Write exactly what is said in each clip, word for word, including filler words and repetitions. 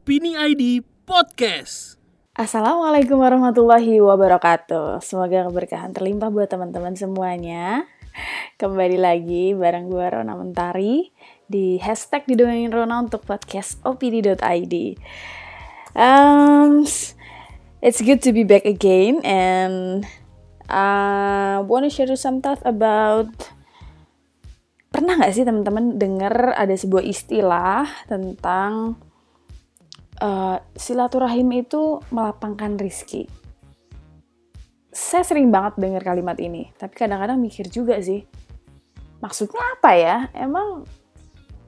Opini I D Podcast. Assalamualaikum warahmatullahi wabarakatuh. Semoga keberkahan terlimpah buat teman-teman semuanya. Kembali lagi bareng gue Rona Mentari di hashtag didenginRona untuk podcast opini dot I D. Um, it's good to be back again, and I uh, want to share some thoughts about. Pernah gak sih teman-teman dengar ada sebuah istilah tentang uh, silaturahim itu melapangkan rizki? Saya sering banget dengar kalimat ini, tapi kadang-kadang mikir juga sih, maksudnya apa ya? Emang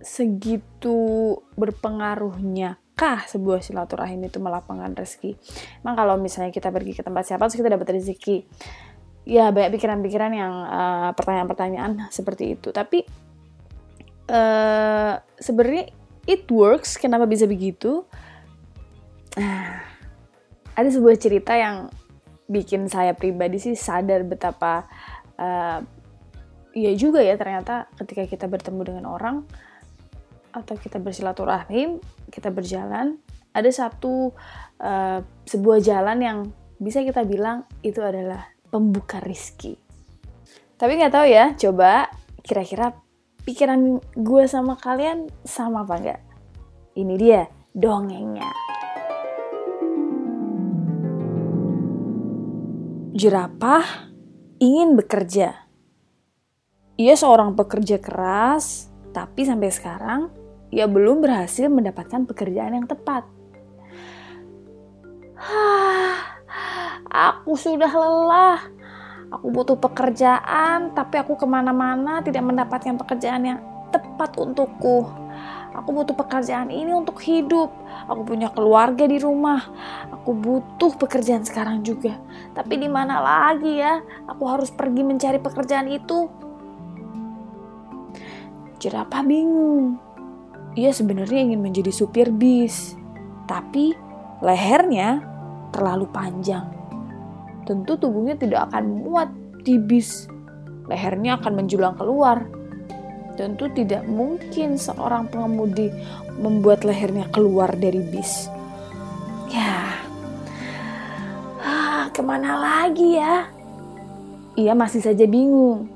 segitu berpengaruhnya kah sebuah silaturahim itu melapangkan rizki? Emang kalau misalnya kita pergi ke tempat siapa terus kita dapat rizki? Ya, banyak pikiran-pikiran yang uh, pertanyaan-pertanyaan seperti itu. Tapi uh, sebenarnya it works. Kenapa bisa begitu? Uh, ada sebuah cerita yang bikin saya pribadi sih sadar betapa uh, ya juga ya ternyata ketika kita bertemu dengan orang atau kita bersilaturahim, kita berjalan, ada satu uh, sebuah jalan yang bisa kita bilang itu adalah pembuka rizki. Tapi nggak tahu ya, coba kira-kira pikiran gue sama kalian sama apa nggak? Ini dia dongengnya. Jerapah ingin bekerja. Ia seorang pekerja keras, tapi sampai sekarang ia belum berhasil mendapatkan pekerjaan yang tepat. Aku sudah lelah, aku butuh pekerjaan, tapi aku kemana-mana tidak mendapatkan pekerjaan yang tepat untukku. Aku butuh pekerjaan ini untuk hidup, aku punya keluarga di rumah, aku butuh pekerjaan sekarang juga. Tapi di mana lagi ya, aku harus pergi mencari pekerjaan itu. Jerapah bingung, ia sebenarnya ingin menjadi supir bis, tapi lehernya terlalu panjang. Tentu tubuhnya tidak akan muat di bis, lehernya akan menjulang keluar. Tentu tidak mungkin seorang pengemudi membuat lehernya keluar dari bis. Ya, ah, kemana lagi ya? Ia masih saja bingung.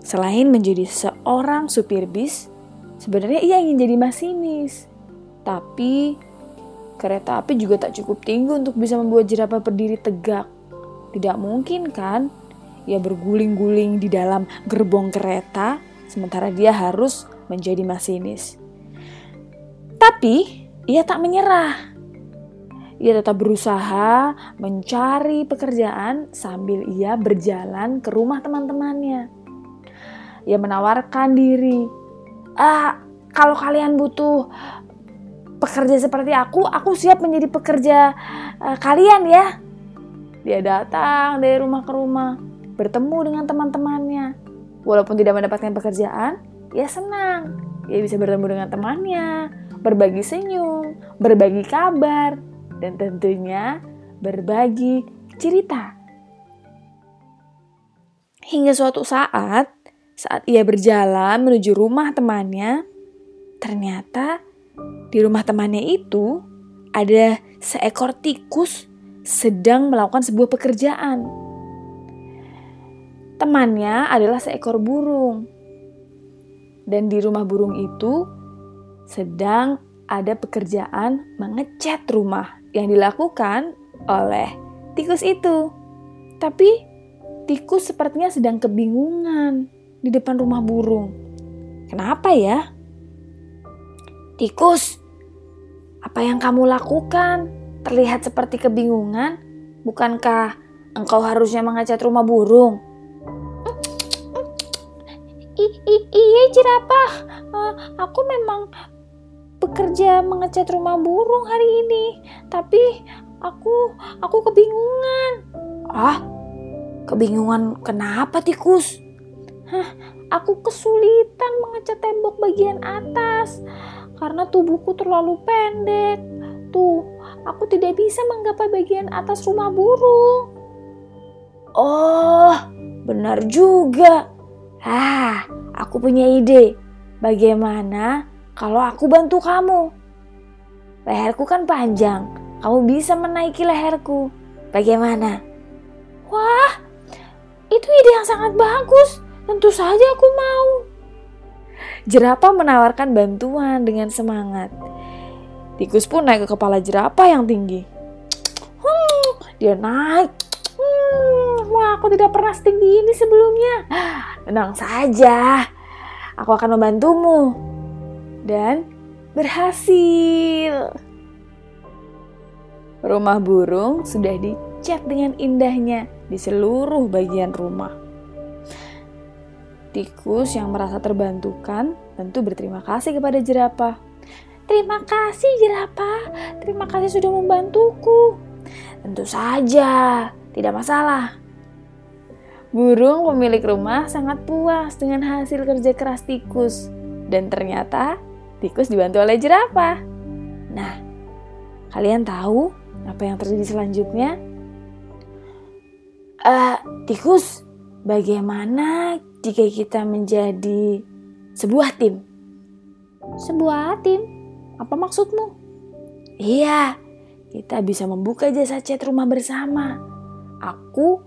Selain menjadi seorang supir bis, sebenarnya ia ingin jadi masinis. Tapi kereta api juga tak cukup tinggi untuk bisa membuat jerapah berdiri tegak. Tidak mungkin kan ia berguling-guling di dalam gerbong kereta sementara dia harus menjadi masinis. Tapi ia tak menyerah. Ia tetap berusaha mencari pekerjaan sambil ia berjalan ke rumah teman-temannya. Ia menawarkan diri. Ah, kalau kalian butuh pekerja seperti aku, aku siap menjadi pekerja uh, kalian ya. Dia datang dari rumah ke rumah, bertemu dengan teman-temannya. Walaupun tidak mendapatkan pekerjaan, ia senang. Ia bisa bertemu dengan temannya, berbagi senyum, berbagi kabar, dan tentunya berbagi cerita. Hingga suatu saat, saat ia berjalan menuju rumah temannya, ternyata di rumah temannya itu ada seekor tikus sedang melakukan sebuah pekerjaan. Temannya adalah seekor burung. Dan di rumah burung itu sedang ada pekerjaan mengecat rumah yang dilakukan oleh tikus itu. Tapi tikus sepertinya sedang kebingungan di depan rumah burung. Kenapa ya? Tikus, apa yang kamu lakukan? Terlihat seperti kebingungan, bukankah engkau harusnya mengecat rumah burung? Iya jerapah, uh, aku memang bekerja mengecat rumah burung hari ini, tapi aku aku kebingungan. Ah, kebingungan kenapa tikus? Hah, aku kesulitan mengecat tembok bagian atas karena tubuhku terlalu pendek. Tuh, aku tidak bisa menggapai bagian atas rumah burung. Oh, benar juga. Ah, aku punya ide. Bagaimana kalau aku bantu kamu? leherku kan panjang, kamu bisa menaiki leherku. Bagaimana? Wah, itu ide yang sangat bagus. Tentu saja aku mau. Jerapah menawarkan bantuan dengan semangat. Tikus pun naik ke kepala jerapah yang tinggi. Hmm, dia naik. Hmm, wah, aku tidak pernah setinggi ini sebelumnya. Tenang saja, aku akan membantumu. Dan berhasil. Rumah burung sudah dicat dengan indahnya di seluruh bagian rumah. Tikus yang merasa terbantukan tentu berterima kasih kepada jerapah. Terima kasih jerapah, terima kasih sudah membantuku. Tentu saja, tidak masalah. Burung pemilik rumah sangat puas dengan hasil kerja keras tikus. Dan ternyata tikus dibantu oleh jerapah. Nah, kalian tahu apa yang terjadi selanjutnya? Uh, tikus, bagaimana jika kita menjadi sebuah tim? Sebuah tim? Apa maksudmu? Iya, kita bisa membuka jasa cat rumah bersama. Aku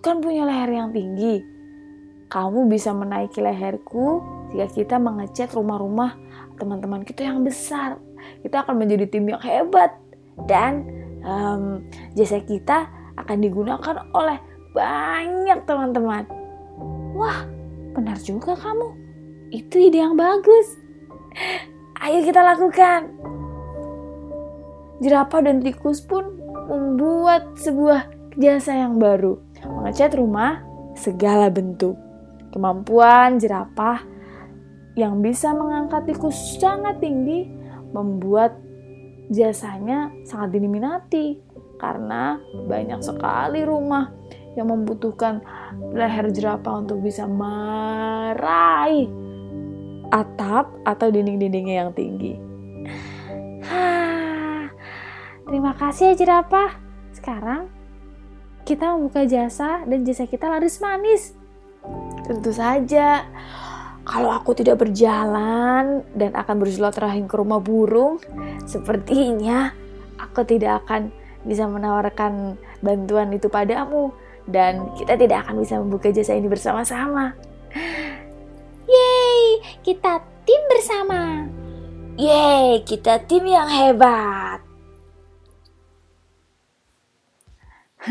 kan punya leher yang tinggi. Kamu bisa menaiki leherku jika kita mengecat rumah-rumah teman-teman kita yang besar. Kita akan menjadi tim yang hebat. Dan um, jasa kita akan digunakan oleh banyak teman-teman. Wah, benar juga kamu. Itu ide yang bagus. Ayo kita lakukan. Jerapah dan tikus pun membuat sebuah jasa yang baru, mengecat rumah segala bentuk. Kemampuan jerapah yang bisa mengangkat tikus sangat tinggi membuat jasanya sangat diminati karena banyak sekali rumah yang membutuhkan leher jerapah untuk bisa meraih atap atau dinding-dindingnya yang tinggi. Ha, terima kasih ya jerapah. Sekarang kita membuka jasa dan jasa kita laris manis. Tentu saja. Kalau aku tidak berjalan dan akan bersilaturahim ke rumah burung, sepertinya aku tidak akan bisa menawarkan bantuan itu padamu. Dan kita tidak akan bisa membuka jasa ini bersama-sama. Yeay, kita tim bersama. Yeay, kita tim yang hebat.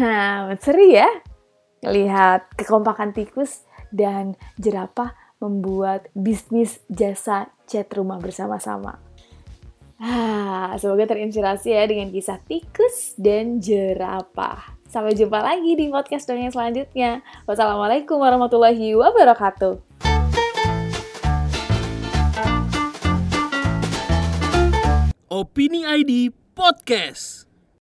Nah, seru ya. Lihat kekompakan tikus dan jerapah membuat bisnis jasa cat rumah bersama-sama. Ah, semoga terinspirasi ya dengan kisah tikus dan jerapah. Sampai jumpa lagi di podcast dongeng selanjutnya. Wassalamualaikum warahmatullahi wabarakatuh. Opini I D Podcast.